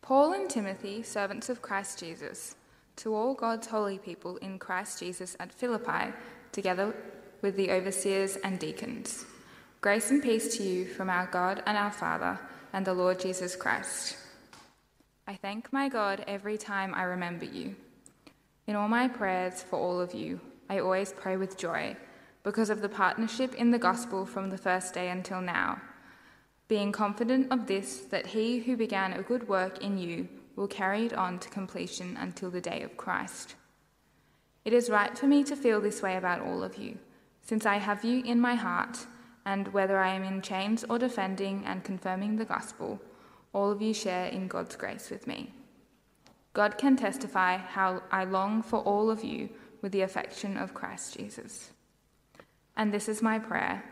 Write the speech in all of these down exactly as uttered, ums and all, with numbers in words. Paul and Timothy, servants of Christ Jesus, to all God's holy people in Christ Jesus at Philippi, together with the overseers and deacons. Grace and peace to you from our God and our Father and the Lord Jesus Christ. I thank my God every time I remember you. In all my prayers for all of you, I always pray with joy, because of the partnership in the gospel from the first day until now. Being confident of this, that he who began a good work in you will carry it on to completion until the day of Christ. It is right for me to feel this way about all of you, since I have you in my heart, and whether I am in chains or defending and confirming the gospel, all of you share in God's grace with me. God can testify how I long for all of you with the affection of Christ Jesus. And this is my prayer,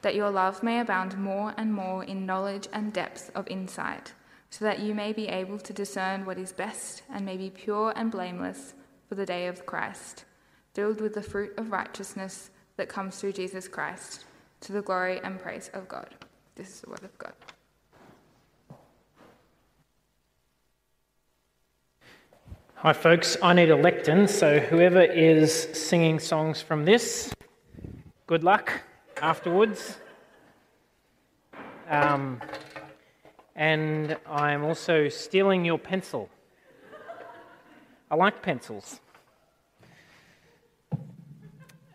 that your love may abound more and more in knowledge and depth of insight, so that you may be able to discern what is best and may be pure and blameless for the day of Christ, filled with the fruit of righteousness that comes through Jesus Christ, to the glory and praise of God. This is the word of God. Hi folks, I need a lectern, so whoever is singing songs from this, good luck afterwards. Um, and I'm also stealing your pencil. I like pencils.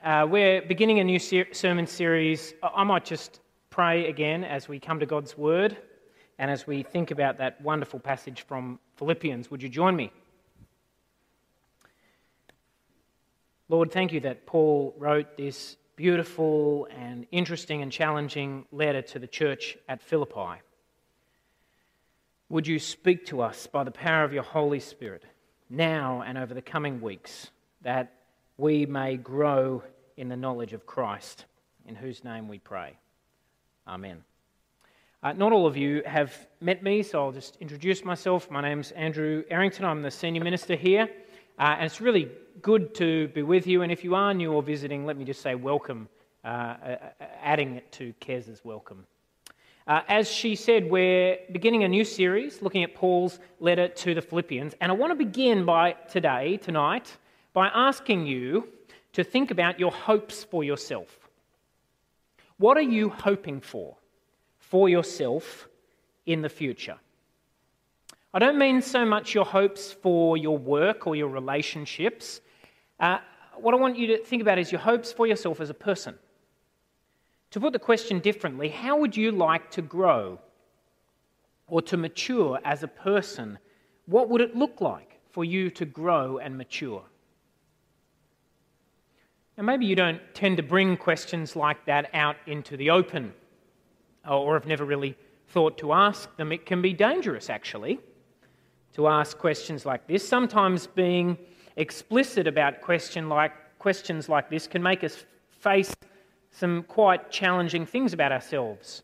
Uh, we're beginning a new ser- sermon series. I might just pray again as we come to God's Word and as we think about that wonderful passage from Philippians. Would you join me? Lord, thank you that Paul wrote this beautiful and interesting and challenging letter to the church at Philippi. Would you speak to us by the power of your Holy Spirit now and over the coming weeks, that we may grow in the knowledge of Christ, in whose name we pray. Amen. Uh, not all of you have met me, so I'll just introduce myself. My name's Andrew Errington. I'm the senior minister here. Uh, and it's really good to be with you, and if you are new or visiting, let me just say welcome, uh, adding it to Kez's welcome. Uh, as she said, we're beginning a new series looking at Paul's letter to the Philippians, and I want to begin by today, tonight, by asking you to think about your hopes for yourself. What are you hoping for, for yourself in the future? I don't mean so much your hopes for your work or your relationships. Uh, what I want you to think about is your hopes for yourself as a person. To put the question differently, how would you like to grow or to mature as a person? What would it look like for you to grow and mature? Now, maybe you don't tend to bring questions like that out into the open, or have never really thought to ask them. It can be dangerous, actually, to ask questions like this. Sometimes being explicit about question like, questions like this can make us face some quite challenging things about ourselves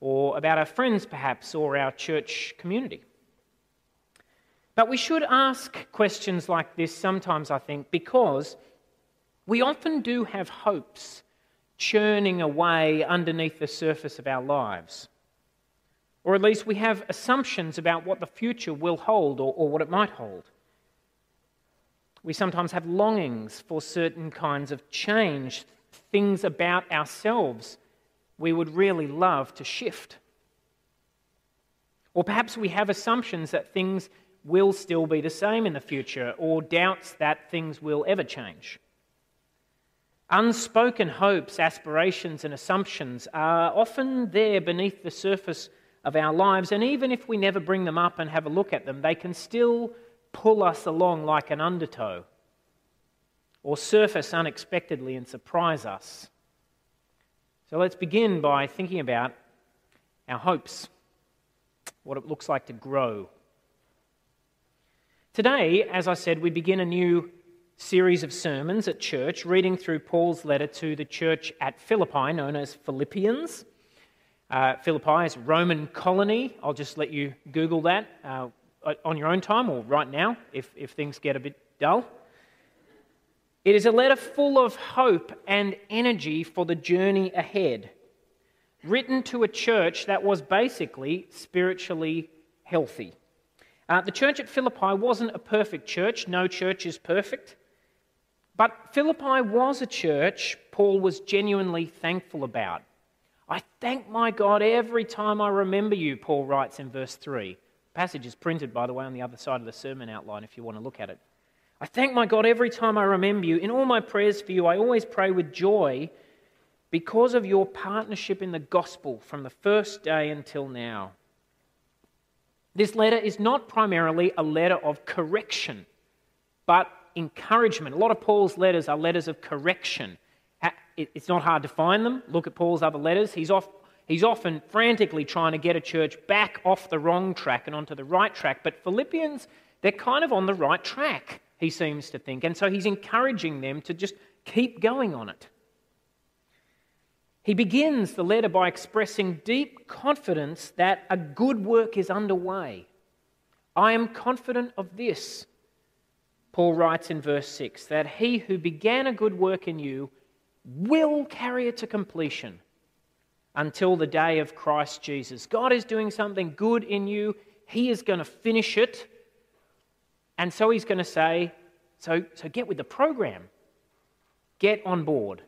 or about our friends, perhaps, or our church community. But we should ask questions like this sometimes, I think, because we often do have hopes churning away underneath the surface of our lives. Or at least we have assumptions about what the future will hold, or, or what it might hold. We sometimes have longings for certain kinds of change, things about ourselves we would really love to shift. Or perhaps we have assumptions that things will still be the same in the future, or doubts that things will ever change. Unspoken hopes, aspirations, and assumptions are often there beneath the surface of our lives, and even if we never bring them up and have a look at them, they can still pull us along like an undertow, or surface unexpectedly and surprise us. So let's begin by thinking about our hopes, what it looks like to grow Today, as I said, we begin a new series of sermons at church, reading through Paul's letter to the church at Philippi, known as Philippians. Uh, Philippi is a Roman colony. I'll just let you Google that uh, on your own time or right now if, if things get a bit dull. It is a letter full of hope and energy for the journey ahead, written to a church that was basically spiritually healthy. Uh, the church at Philippi wasn't a perfect church. No church is perfect. But Philippi was a church Paul was genuinely thankful about. I thank my God every time I remember you, Paul writes in verse three. The passage is printed, by the way, on the other side of the sermon outline if you want to look at it. I thank my God every time I remember you. In all my prayers for you, I always pray with joy because of your partnership in the gospel from the first day until now. This letter is not primarily a letter of correction, but encouragement. A lot of Paul's letters are letters of correction. It's not hard to find them. Look at Paul's other letters. He's off, he's often frantically trying to get a church back off the wrong track and onto the right track. But Philippians, they're kind of on the right track, he seems to think. And so he's encouraging them to just keep going on it. He begins the letter by expressing deep confidence that a good work is underway. I am confident of this, Paul writes in verse six, that he who began a good work in you will carry it to completion until the day of Christ Jesus. God is doing something good in you. He is going to finish it. And so he's going to say, so, so get with the program. Get on board.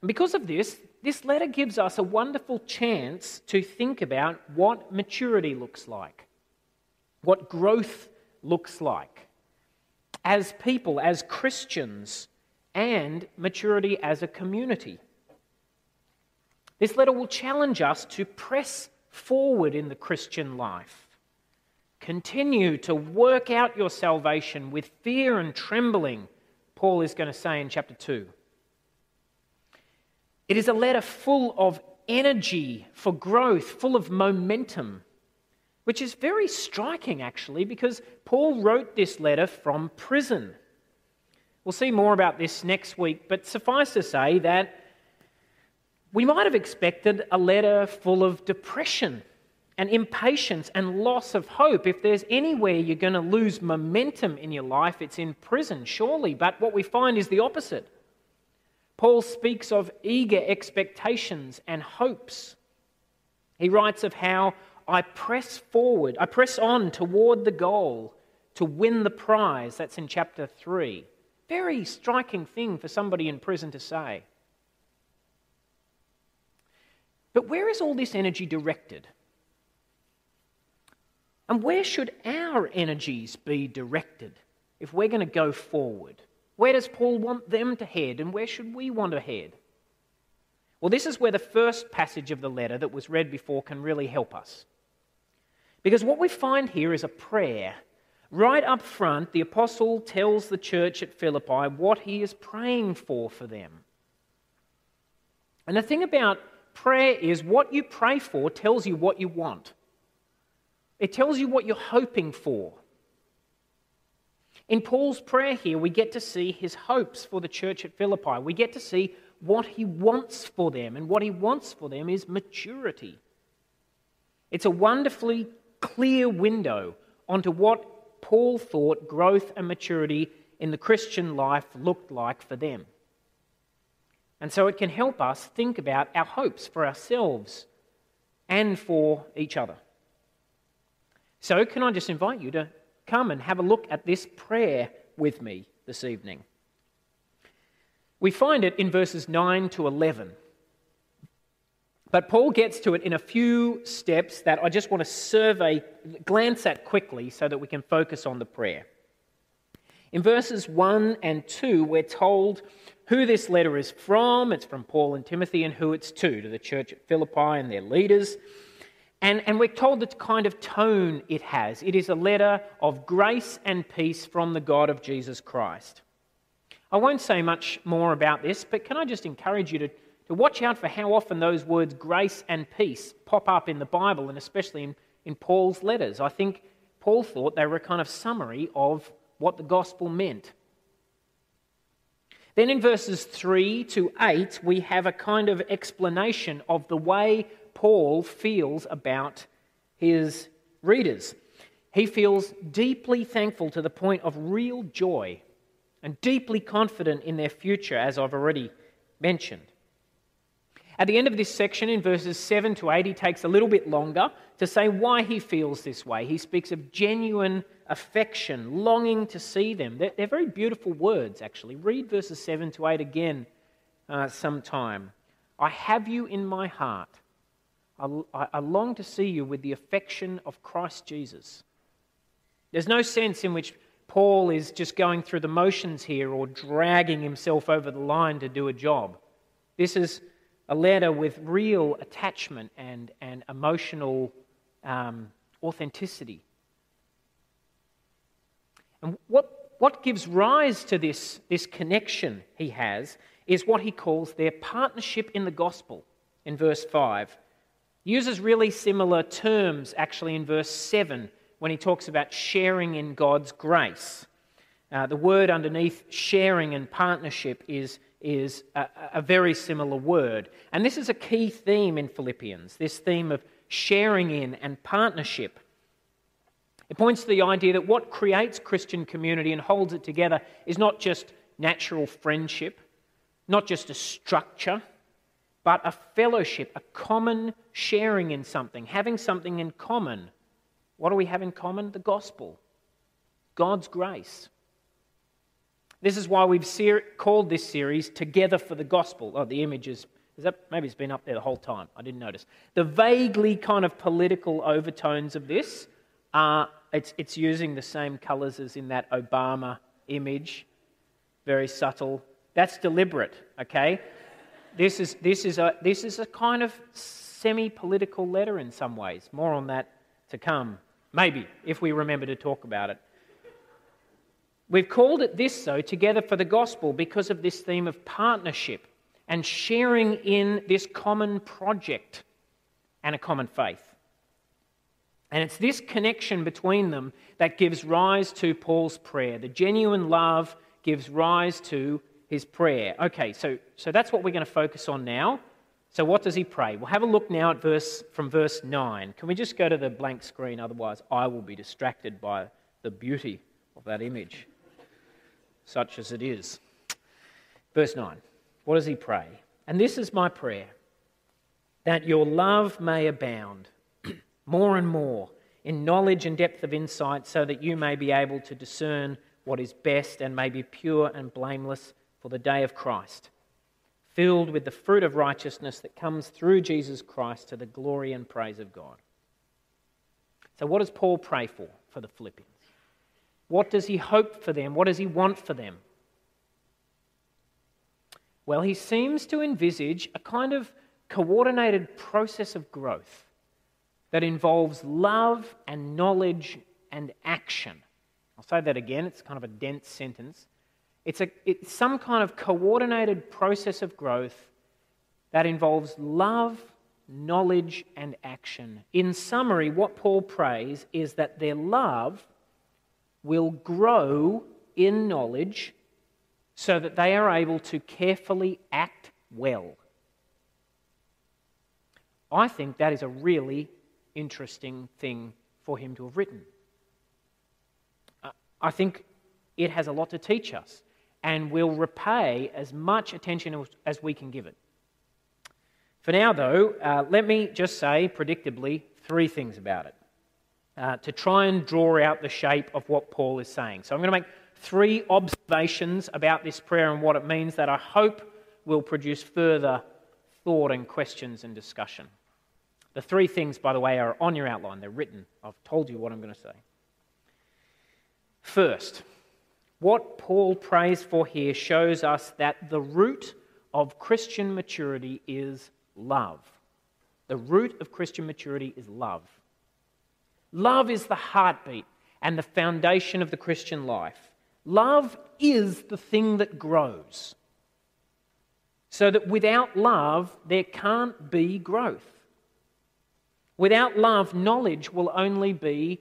And because of this, this letter gives us a wonderful chance to think about what maturity looks like, what growth looks like as people, as Christians, and maturity as a community. This letter will challenge us to press forward in the Christian life. Continue to work out your salvation with fear and trembling, Paul is going to say in chapter two. It is a letter full of energy for growth, full of momentum, which is very striking actually because Paul wrote this letter from prison. We'll see more about this next week, but suffice to say that we might have expected a letter full of depression and impatience and loss of hope. If there's anywhere you're going to lose momentum in your life, it's in prison, surely. But what we find is the opposite. Paul speaks of eager expectations and hopes. He writes of how I press forward, I press on toward the goal to win the prize. That's in chapter three. Very striking thing for somebody in prison to say. But where is all this energy directed? And where should our energies be directed if we're going to go forward? Where does Paul want them to head, and where should we want to head? Well, this is where the first passage of the letter that was read before can really help us. Because what we find here is a prayer. Right up front, the apostle tells the church at Philippi what he is praying for for them. And the thing about prayer is what you pray for tells you what you want. It tells you what you're hoping for. In Paul's prayer here, we get to see his hopes for the church at Philippi. We get to see what he wants for them, and what he wants for them is maturity. It's a wonderfully clear window onto what Paul thought growth and maturity in the Christian life looked like for them. And so it can help us think about our hopes for ourselves and for each other. So can I just invite you to come and have a look at this prayer with me this evening. We find it in verses nine to eleven. But Paul gets to it in a few steps that I just want to survey, glance at quickly so that we can focus on the prayer. In verses one and two, we're told who this letter is from. It's from Paul and Timothy, and who it's to, to the church at Philippi and their leaders. And, and we're told the kind of tone it has. It is a letter of grace and peace from the God of Jesus Christ. I won't say much more about this, but can I just encourage you to, to watch out for how often those words grace and peace pop up in the Bible, and especially in, in Paul's letters. I think Paul thought they were a kind of summary of what the gospel meant. Then in verses three to eight, we have a kind of explanation of the way Paul feels about his readers. He feels deeply thankful to the point of real joy and deeply confident in their future, as I've already mentioned. At the end of this section, in verses seven to eight, he takes a little bit longer to say why he feels this way. He speaks of genuine affection, longing to see them. They're, they're very beautiful words, actually. Read verses seven to eight again uh, sometime. I have you in my heart. I, I, I long to see you with the affection of Christ Jesus. There's no sense in which Paul is just going through the motions here or dragging himself over the line to do a job. This is a letter with real attachment and, and emotional um, authenticity. And what, what gives rise to this, this connection he has is what he calls their partnership in the gospel in verse five. He uses really similar terms actually in verse seven when he talks about sharing in God's grace. Uh, the word underneath sharing and partnership is is a, a very similar word. And this is a key theme in Philippians, this theme of sharing in and partnership. It points to the idea that what creates Christian community and holds it together is not just natural friendship, not just a structure, but a fellowship, a common sharing in something, having something in common. What do we have in common? The gospel, God's grace. This is why we've ser- called this series Together for the Gospel. Oh, the image is, is that, maybe it's been up there the whole time. I didn't notice. The vaguely kind of political overtones of this, are it's, it's using the same colours as in that Obama image. Very subtle. That's deliberate, okay? This is, this is, a, this is a kind of semi-political letter in some ways. More on that to come. Maybe, if we remember to talk about it. We've called it this, though, Together for the Gospel, because of this theme of partnership and sharing in this common project and a common faith. And it's this connection between them that gives rise to Paul's prayer. The genuine love gives rise to his prayer. Okay, so, so that's what we're going to focus on now. So what does he pray? We'll have a look now at verse from verse nine. Can we just go to the blank screen? Otherwise, I will be distracted by the beauty of that image. Such as it is. Verse nine, what does he pray? And this is my prayer, that your love may abound more and more in knowledge and depth of insight, so that you may be able to discern what is best and may be pure and blameless for the day of Christ, filled with the fruit of righteousness that comes through Jesus Christ to the glory and praise of God. So what does Paul pray for, for the Philippians? What does he hope for them? What does he want for them? Well, he seems to envisage a kind of coordinated process of growth that involves love and knowledge and action. I'll say that again. It's kind of a dense sentence. It's, a, it's some kind of coordinated process of growth that involves love, knowledge, and action. In summary, what Paul prays is that their love will grow in knowledge so that they are able to carefully act well. I think that is a really interesting thing for him to have written. I think it has a lot to teach us and will repay as much attention as we can give it. For now, though, uh, let me just say, predictably, three things about it. Uh, to try and draw out the shape of what Paul is saying. So I'm going to make three observations about this prayer and what it means that I hope will produce further thought and questions and discussion. The three things, by the way, are on your outline. They're written. I've told you what I'm going to say. First, what Paul prays for here shows us that the root of Christian maturity is love. The root of Christian maturity is love. Love is the heartbeat and the foundation of the Christian life. Love is the thing that grows. So that without love, there can't be growth. Without love, knowledge will only be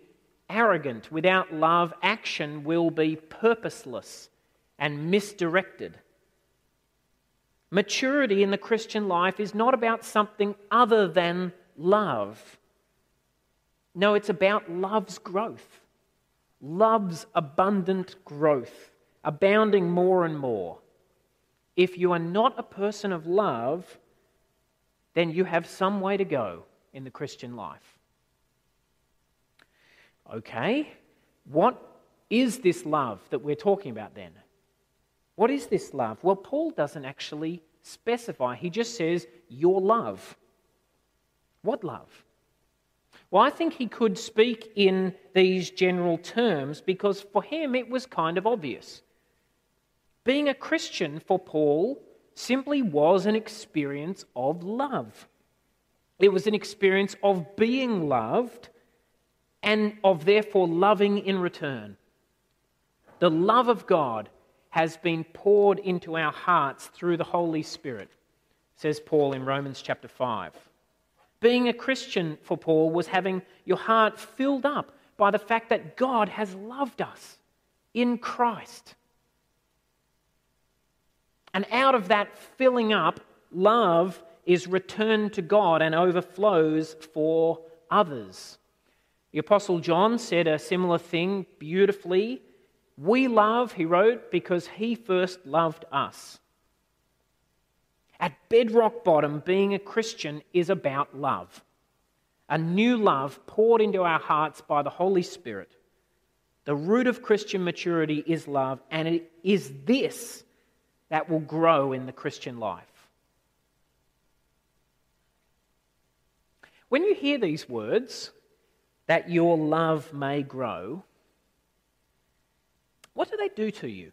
arrogant, without love, action will be purposeless and misdirected. Maturity in the Christian life is not about something other than love. No, it's about love's growth. Love's abundant growth, abounding more and more. If you are not a person of love, then you have some way to go in the Christian life. Okay, what is this love that we're talking about then? What is this love? Well, Paul doesn't actually specify. He just says, your love. What love? Well, I think he could speak in these general terms because for him it was kind of obvious. Being a Christian for Paul simply was an experience of love. It was an experience of being loved and of therefore loving in return. The love of God has been poured into our hearts through the Holy Spirit, says Paul in Romans chapter five. Being a Christian for Paul was having your heart filled up by the fact that God has loved us in Christ. And out of that filling up, love is returned to God and overflows for others. The Apostle John said a similar thing beautifully. We love, he wrote, because he first loved us. At bedrock bottom, being a Christian is about love. A new love poured into our hearts by the Holy Spirit. The root of Christian maturity is love, and it is this that will grow in the Christian life. When you hear these words, that your love may grow, what do they do to you?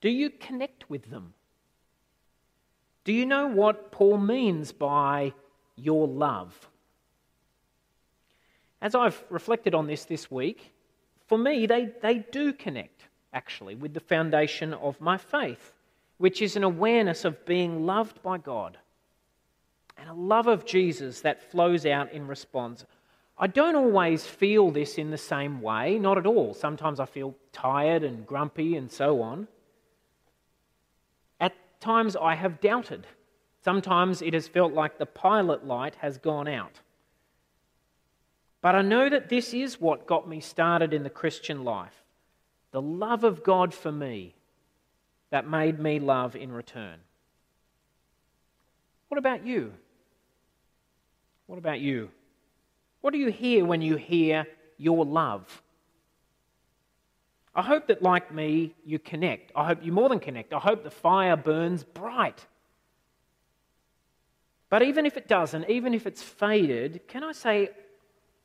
Do you connect with them? Do you know what Paul means by your love? As I've reflected on this this week, for me, they, they do connect, actually, with the foundation of my faith, which is an awareness of being loved by God and a love of Jesus that flows out in response. I don't always feel this in the same way, not at all. Sometimes I feel tired and grumpy and so on. At times I have doubted. Sometimes it has felt like the pilot light has gone out. But I know that this is what got me started in the Christian life. The love of God for me that made me love in return. What about you? What about you? What do you hear when you hear your love? I hope that, like me, you connect. I hope you more than connect. I hope the fire burns bright. But even if it doesn't, even if it's faded, can I say,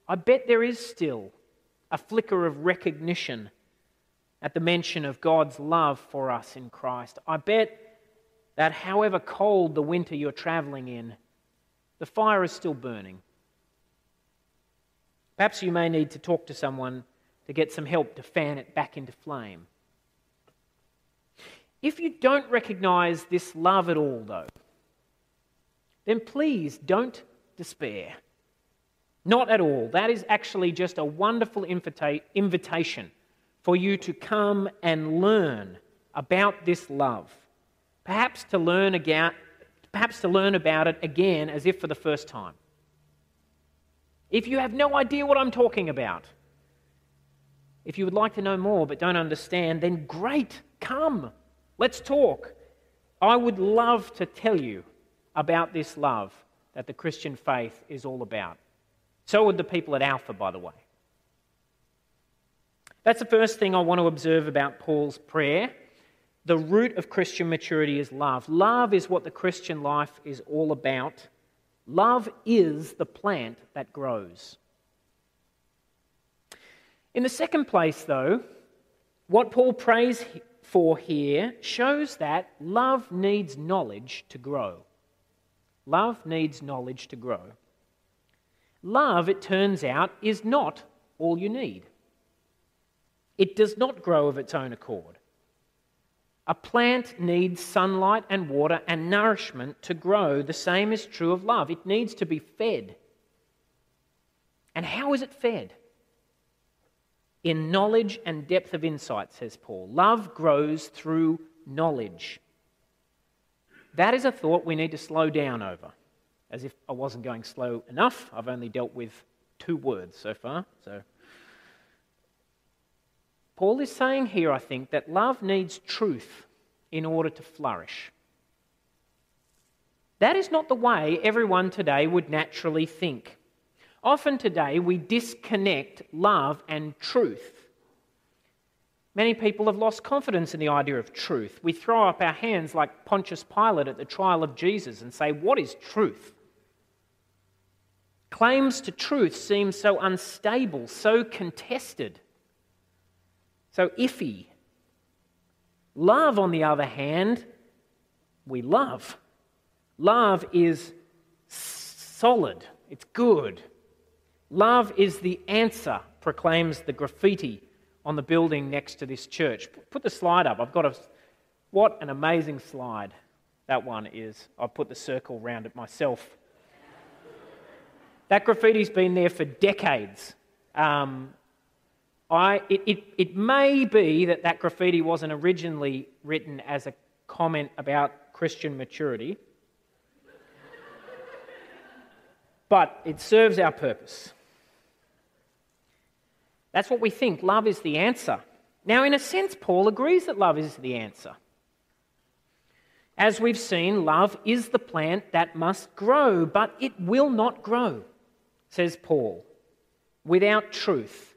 I bet there is still a flicker of recognition at the mention of God's love for us in Christ. I bet that however cold the winter you're traveling in, the fire is still burning. Perhaps you may need to talk to someone to get some help to fan it back into flame. If you don't recognise this love at all, though, then please don't despair. Not at all. That is actually just a wonderful invita- invitation for you to come and learn about this love. Perhaps to learn again, perhaps to learn about it again as if for the first time. If you have no idea what I'm talking about, if you would like to know more but don't understand, then great, come, let's talk. I would love to tell you about this love that the Christian faith is all about. So would the people at Alpha, by the way. That's the first thing I want to observe about Paul's prayer. The root of Christian maturity is love. Love is what the Christian life is all about. Love is the plant that grows. In the second place, though, what Paul prays for here shows that love needs knowledge to grow. Love needs knowledge to grow. Love, it turns out, is not all you need. It does not grow of its own accord. A plant needs sunlight and water and nourishment to grow. The same is true of love. It needs to be fed. And how is it fed? In knowledge and depth of insight, says Paul. Love grows through knowledge. That is a thought we need to slow down over. As if I wasn't going slow enough, I've only dealt with two words so far. So Paul is saying here, I think, that love needs truth in order to flourish. That is not the way everyone today would naturally think. Often today we disconnect love and truth. Many people have lost confidence in the idea of truth. We throw up our hands like Pontius Pilate at the trial of Jesus and say, "What is truth?" Claims to truth seem so unstable, so contested, so iffy. Love, on the other hand, we love. Love is solid. It's good. Love is the answer, proclaims the graffiti on the building next to this church. Put the slide up. I've got a... What an amazing slide that one is. I've put the circle round it myself. That graffiti's been there for decades. Um, I, it, it, it may be that that graffiti wasn't originally written as a comment about Christian maturity, but it serves our purpose. That's what we think. Love is the answer. Now, in a sense, Paul agrees that love is the answer. As we've seen, love is the plant that must grow, but it will not grow, says Paul, without truth.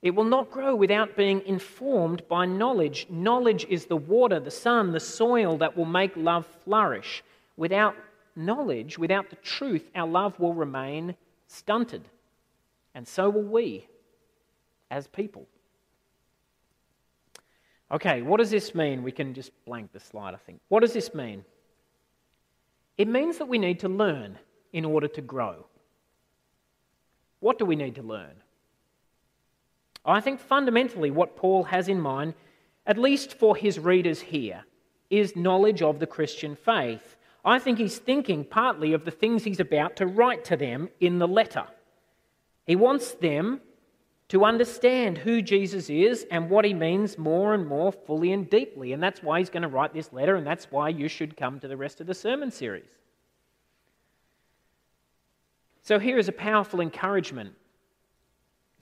It will not grow without being informed by knowledge. Knowledge is the water, the sun, the soil that will make love flourish. Without knowledge, without the truth, our love will remain stunted. And so will we as people. Okay, what does this mean? We can just blank the slide, I think. What does this mean? It means that we need to learn in order to grow. What do we need to learn? I think fundamentally what Paul has in mind, at least for his readers here, is knowledge of the Christian faith. I think he's thinking partly of the things he's about to write to them in the letter. He wants them to understand who Jesus is and what he means more and more fully and deeply. And that's why he's going to write this letter, and that's why you should come to the rest of the sermon series. So here is a powerful encouragement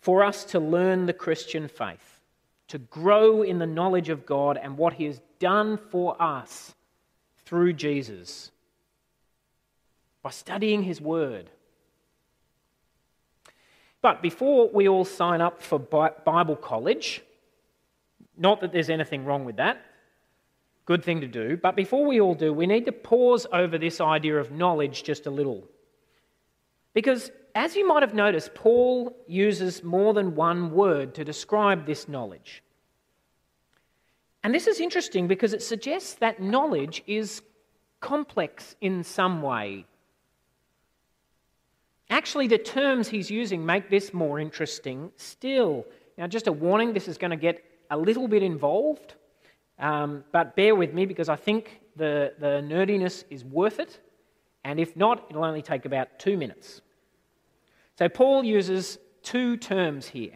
for us to learn the Christian faith, to grow in the knowledge of God and what he has done for us through Jesus, by studying his word. But before we all sign up for Bible college, not that there's anything wrong with that, good thing to do, but before we all do, we need to pause over this idea of knowledge just a little. Because as you might have noticed, Paul uses more than one word to describe this knowledge. And this is interesting because it suggests that knowledge is complex in some way. Actually, the terms he's using make this more interesting still. Now, just a warning, this is going to get a little bit involved, um, but bear with me because I think the, the nerdiness is worth it, and if not, it'll only take about two minutes. So Paul uses two terms here.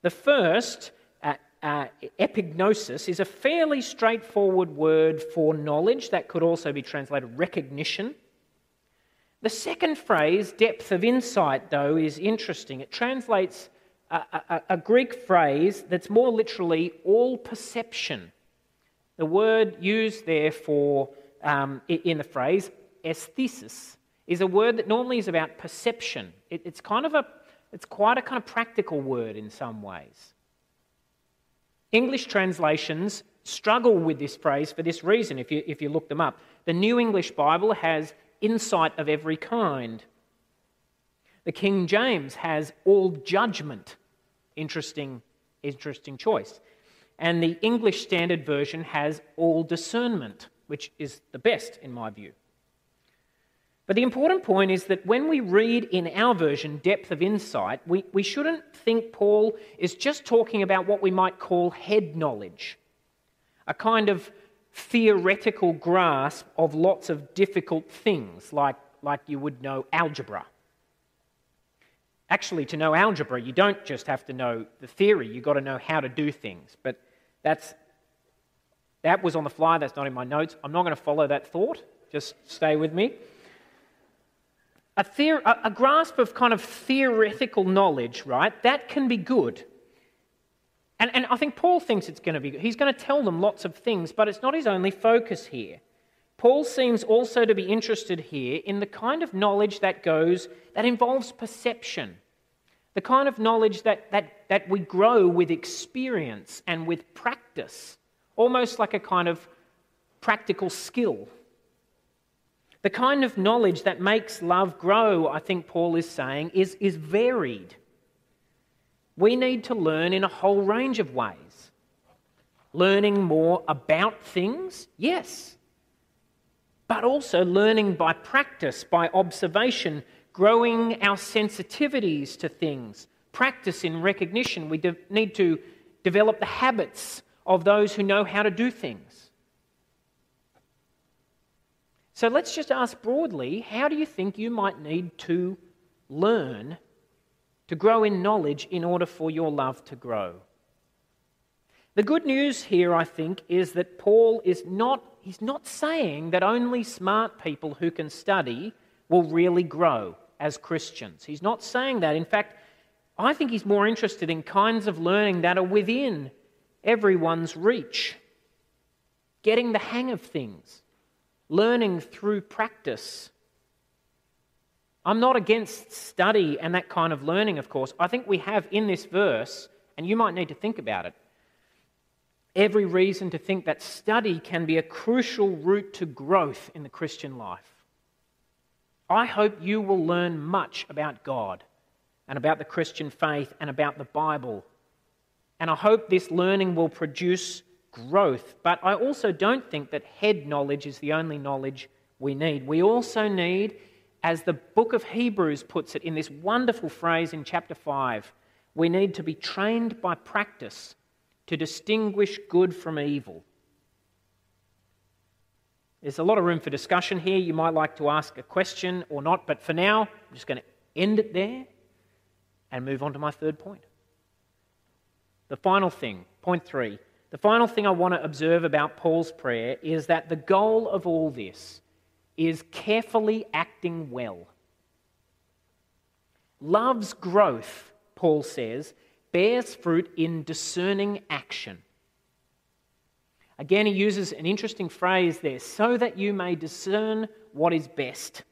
The first, uh, uh, epignosis, is a fairly straightforward word for knowledge that could also be translated recognition. The second phrase, depth of insight, though, is interesting. It translates a, a, a Greek phrase that's more literally all perception. The word used there for, um, in the phrase, aesthesis, is a word that normally is about perception. It, it's kind of a, it's quite a kind of practical word in some ways. English translations struggle with this phrase for this reason, if you, if you look them up. The New English Bible has insight of every kind. The King James has all judgment. Interesting, interesting choice. And the English Standard Version has all discernment, which is the best in my view. But the important point is that when we read in our version depth of insight, we, we shouldn't think Paul is just talking about what we might call head knowledge, a kind of theoretical grasp of lots of difficult things, like, like you would know algebra. Actually, to know algebra, you don't just have to know the theory, you've got to know how to do things. But that's that was on the fly, that's not in my notes. I'm not going to follow that thought, just stay with me. A, theor- a, a grasp of kind of theoretical knowledge, right, that can be good. And, and I think Paul thinks it's going to be good. He's going to tell them lots of things, but it's not his only focus here. Paul seems also to be interested here in the kind of knowledge that goes, that involves perception, the kind of knowledge that, that, that we grow with experience and with practice, almost like a kind of practical skill. The kind of knowledge that makes love grow, I think Paul is saying, is, is varied. We need to learn in a whole range of ways. Learning more about things, yes, but also learning by practice, by observation, growing our sensitivities to things, practice in recognition. We de- need to develop the habits of those who know how to do things. So let's just ask broadly, how do you think you might need to learn to grow in knowledge in order for your love to grow? The good news here, I think, is that Paul is not, he's not saying that only smart people who can study will really grow as Christians. He's not saying that. In fact, I think he's more interested in kinds of learning that are within everyone's reach. Getting the hang of things. Learning through practice. I'm not against study and that kind of learning, of course. I think we have in this verse, and you might need to think about it, every reason to think that study can be a crucial route to growth in the Christian life. I hope you will learn much about God and about the Christian faith and about the Bible. And I hope this learning will produce growth. But I also don't think that head knowledge is the only knowledge we need. We also need, as the book of Hebrews puts it in this wonderful phrase in chapter five, we need to be trained by practice to distinguish good from evil. There's a lot of room for discussion here. You might like to ask a question or not, but for now, I'm just going to end it there and move on to my third point. The final thing, point three, the final thing I want to observe about Paul's prayer is that the goal of all this is carefully acting well. Love's growth, Paul says, bears fruit in discerning action. Again, he uses an interesting phrase there, so that you may discern what is best.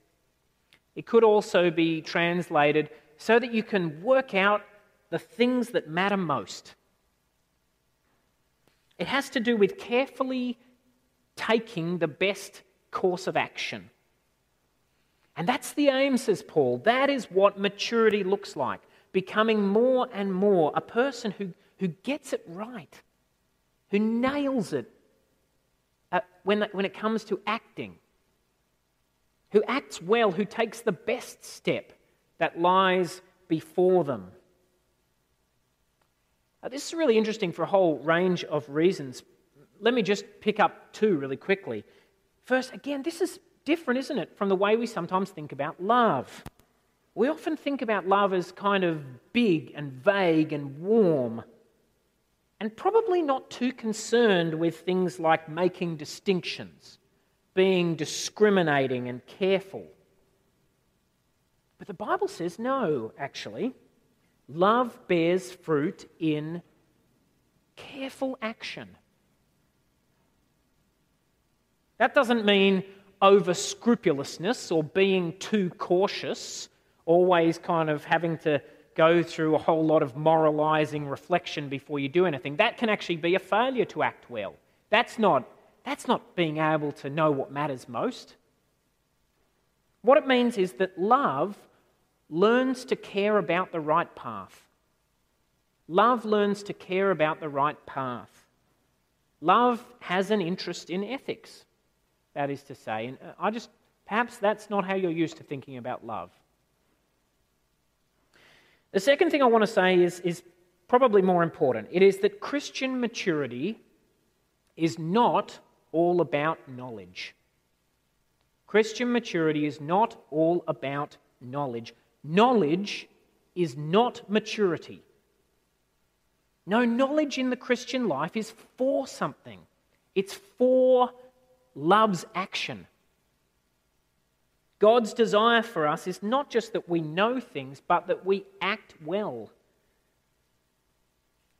It could also be translated, so that you can work out the things that matter most. It has to do with carefully taking the best course of action. And that's the aim, says Paul. That is what maturity looks like. Becoming more and more a person who, who gets it right, who nails it uh, when, when it comes to acting, who acts well, who takes the best step that lies before them. Now, this is really interesting for a whole range of reasons. Let me just pick up two really quickly. First, again, this is different, isn't it, from the way we sometimes think about love. We often think about love as kind of big and vague and warm, and probably not too concerned with things like making distinctions, being discriminating and careful. But the Bible says no, actually. Love bears fruit in careful action. That doesn't mean over-scrupulousness or being too cautious, always kind of having to go through a whole lot of moralizing reflection before you do anything. That can actually be a failure to act well. That's not, that's not being able to know what matters most. What it means is that love learns to care about the right path. Love learns to care about the right path. Love has an interest in ethics, that is to say. And I just, perhaps that's not how you're used to thinking about love. The second thing I want to say is, is probably more important. It is that Christian maturity is not all about knowledge. Christian maturity is not all about knowledge. Knowledge is not maturity. No, knowledge in the Christian life is for something. It's for love's action. God's desire for us is not just that we know things, but that we act well.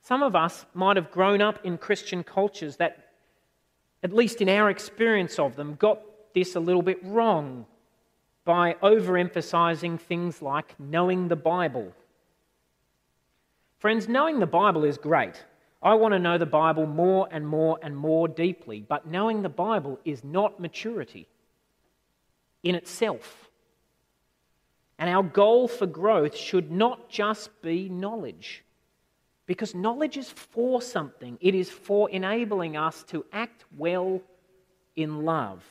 Some of us might have grown up in Christian cultures that, at least in our experience of them, got this a little bit wrong by overemphasizing things like knowing the Bible. Friends, knowing the Bible is great. I want to know the Bible more and more and more deeply, but knowing the Bible is not maturity in itself. And our goal for growth should not just be knowledge, because knowledge is for something. It is for enabling us to act well in love,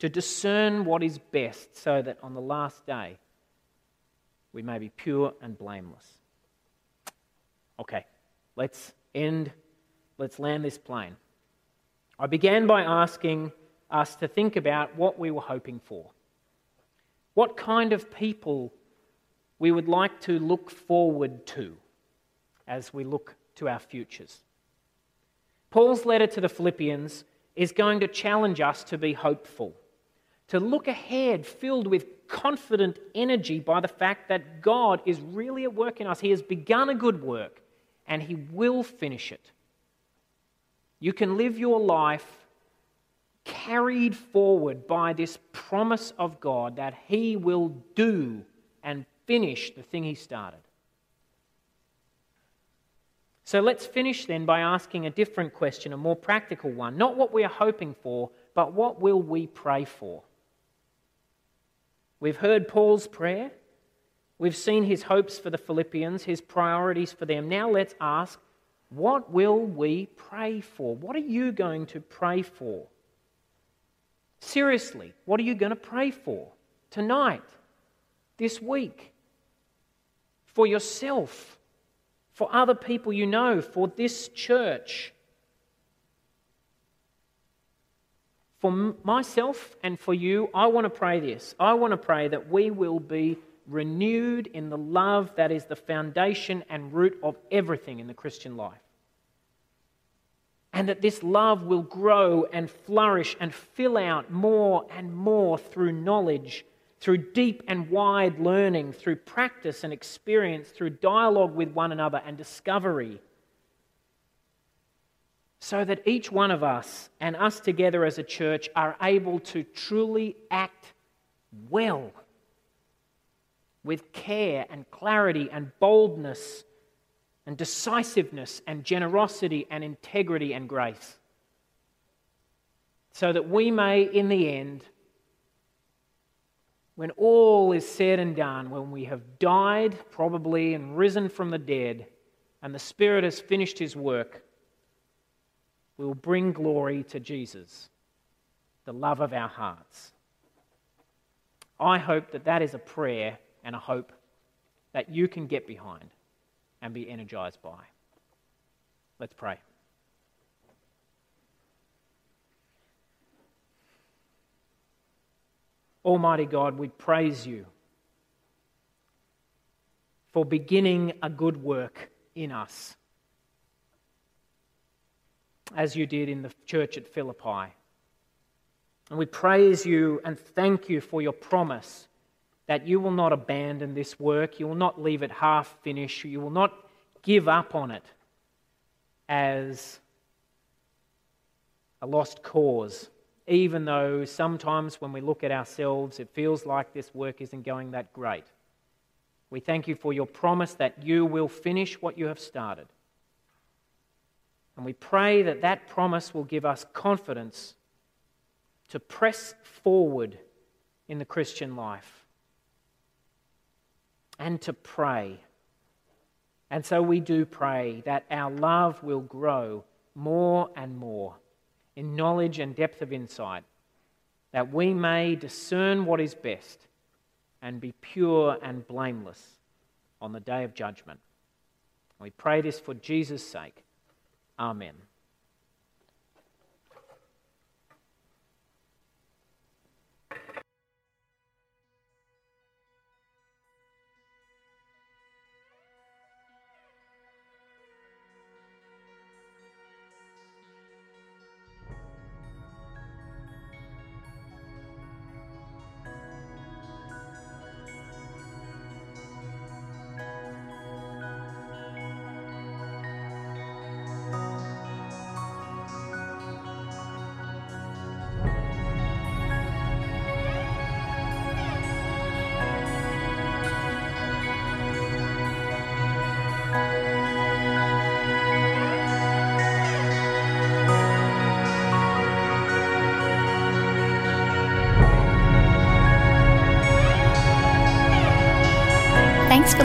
to discern what is best so that on the last day we may be pure and blameless. Okay, let's end, let's land this plane. I began by asking us to think about what we were hoping for, what kind of people we would like to look forward to as we look to our futures. Paul's letter to the Philippians is going to challenge us to be hopeful, to look ahead filled with confident energy by the fact that God is really at work in us. He has begun a good work and He will finish it. You can live your life carried forward by this promise of God that He will do and finish the thing He started. So let's finish then by asking a different question, a more practical one. Not what we are hoping for, but what will we pray for? We've heard Paul's prayer. We've seen his hopes for the Philippians, his priorities for them. Now let's ask, what will we pray for? What are you going to pray for? Seriously, what are you going to pray for? Tonight, this week, for yourself, for other people you know, for this church, for myself and for you. I want to pray this. I want to pray that we will be renewed in the love that is the foundation and root of everything in the Christian life. And that this love will grow and flourish and fill out more and more through knowledge, through deep and wide learning, through practice and experience, through dialogue with one another and discovery, so that each one of us and us together as a church are able to truly act well with care and clarity and boldness and decisiveness and generosity and integrity and grace, so that we may, in the end, when all is said and done, when we have died probably and risen from the dead and the Spirit has finished His work, we will bring glory to Jesus, the love of our hearts. I hope that that is a prayer and a hope that you can get behind and be energized by. Let's pray. Almighty God, we praise You for beginning a good work in us, as You did in the church at Philippi. And we praise You and thank You for Your promise that You will not abandon this work, You will not leave it half-finished, You will not give up on it as a lost cause, even though sometimes when we look at ourselves, it feels like this work isn't going that great. We thank You for Your promise that You will finish what You have started. And we pray that that promise will give us confidence to press forward in the Christian life, and to pray. And so we do pray that our love will grow more and more in knowledge and depth of insight, that we may discern what is best and be pure and blameless on the day of judgment. We pray this for Jesus' sake. Amen. for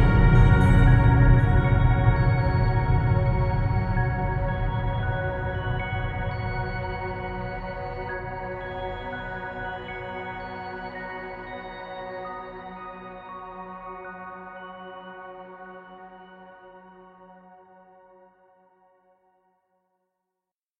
U.